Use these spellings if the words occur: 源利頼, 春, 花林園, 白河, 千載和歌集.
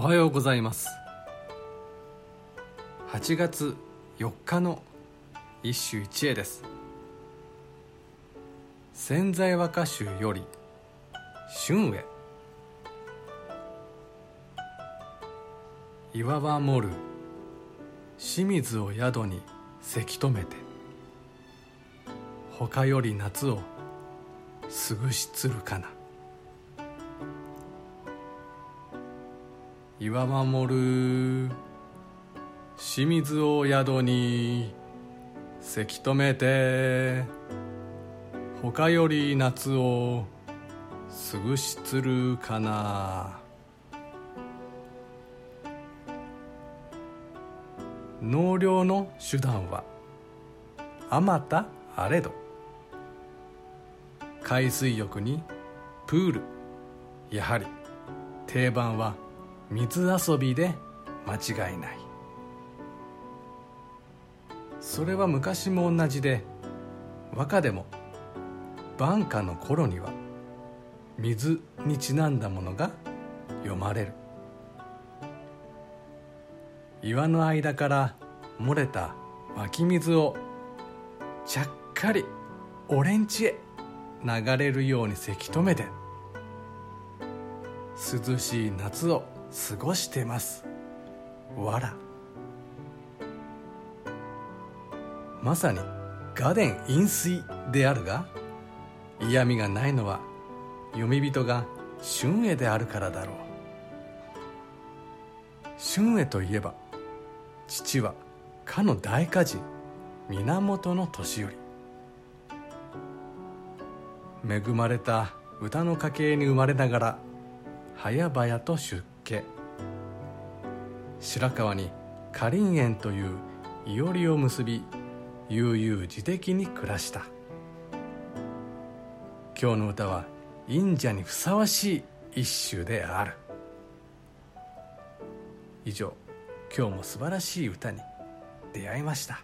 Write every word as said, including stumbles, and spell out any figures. おはようございます。はちがつよっかの一首一会です。千載和歌集より春へ。岩は盛る清水を宿にせき止めて、他より夏をすぐしつるかな。岩は盛る清水を宿にせき止めて、他より夏をすぐしつるかな。納涼の手段はあまたあれど、海水浴にプール、やはり定番は水遊びで間違いない。それは昔も同じで、和歌でも晩夏の頃には水にちなんだものが詠まれる。岩の間から漏れた湧き水をちゃっかり俺んちへ流れるようにせき止めて、涼しい夏を過ごしてますわら。まさに画伝飲水であるが、嫌味がないのは詠み人が春へであるからだろう。春へといえば父はかの大歌人源利頼。恵まれた歌の家系に生まれながら早々と出家。白河に花林園という庵を結び、悠々自適に暮らした。今日の歌は隠者にふさわしい一首である。以上、今日も素晴らしい歌に出会いました。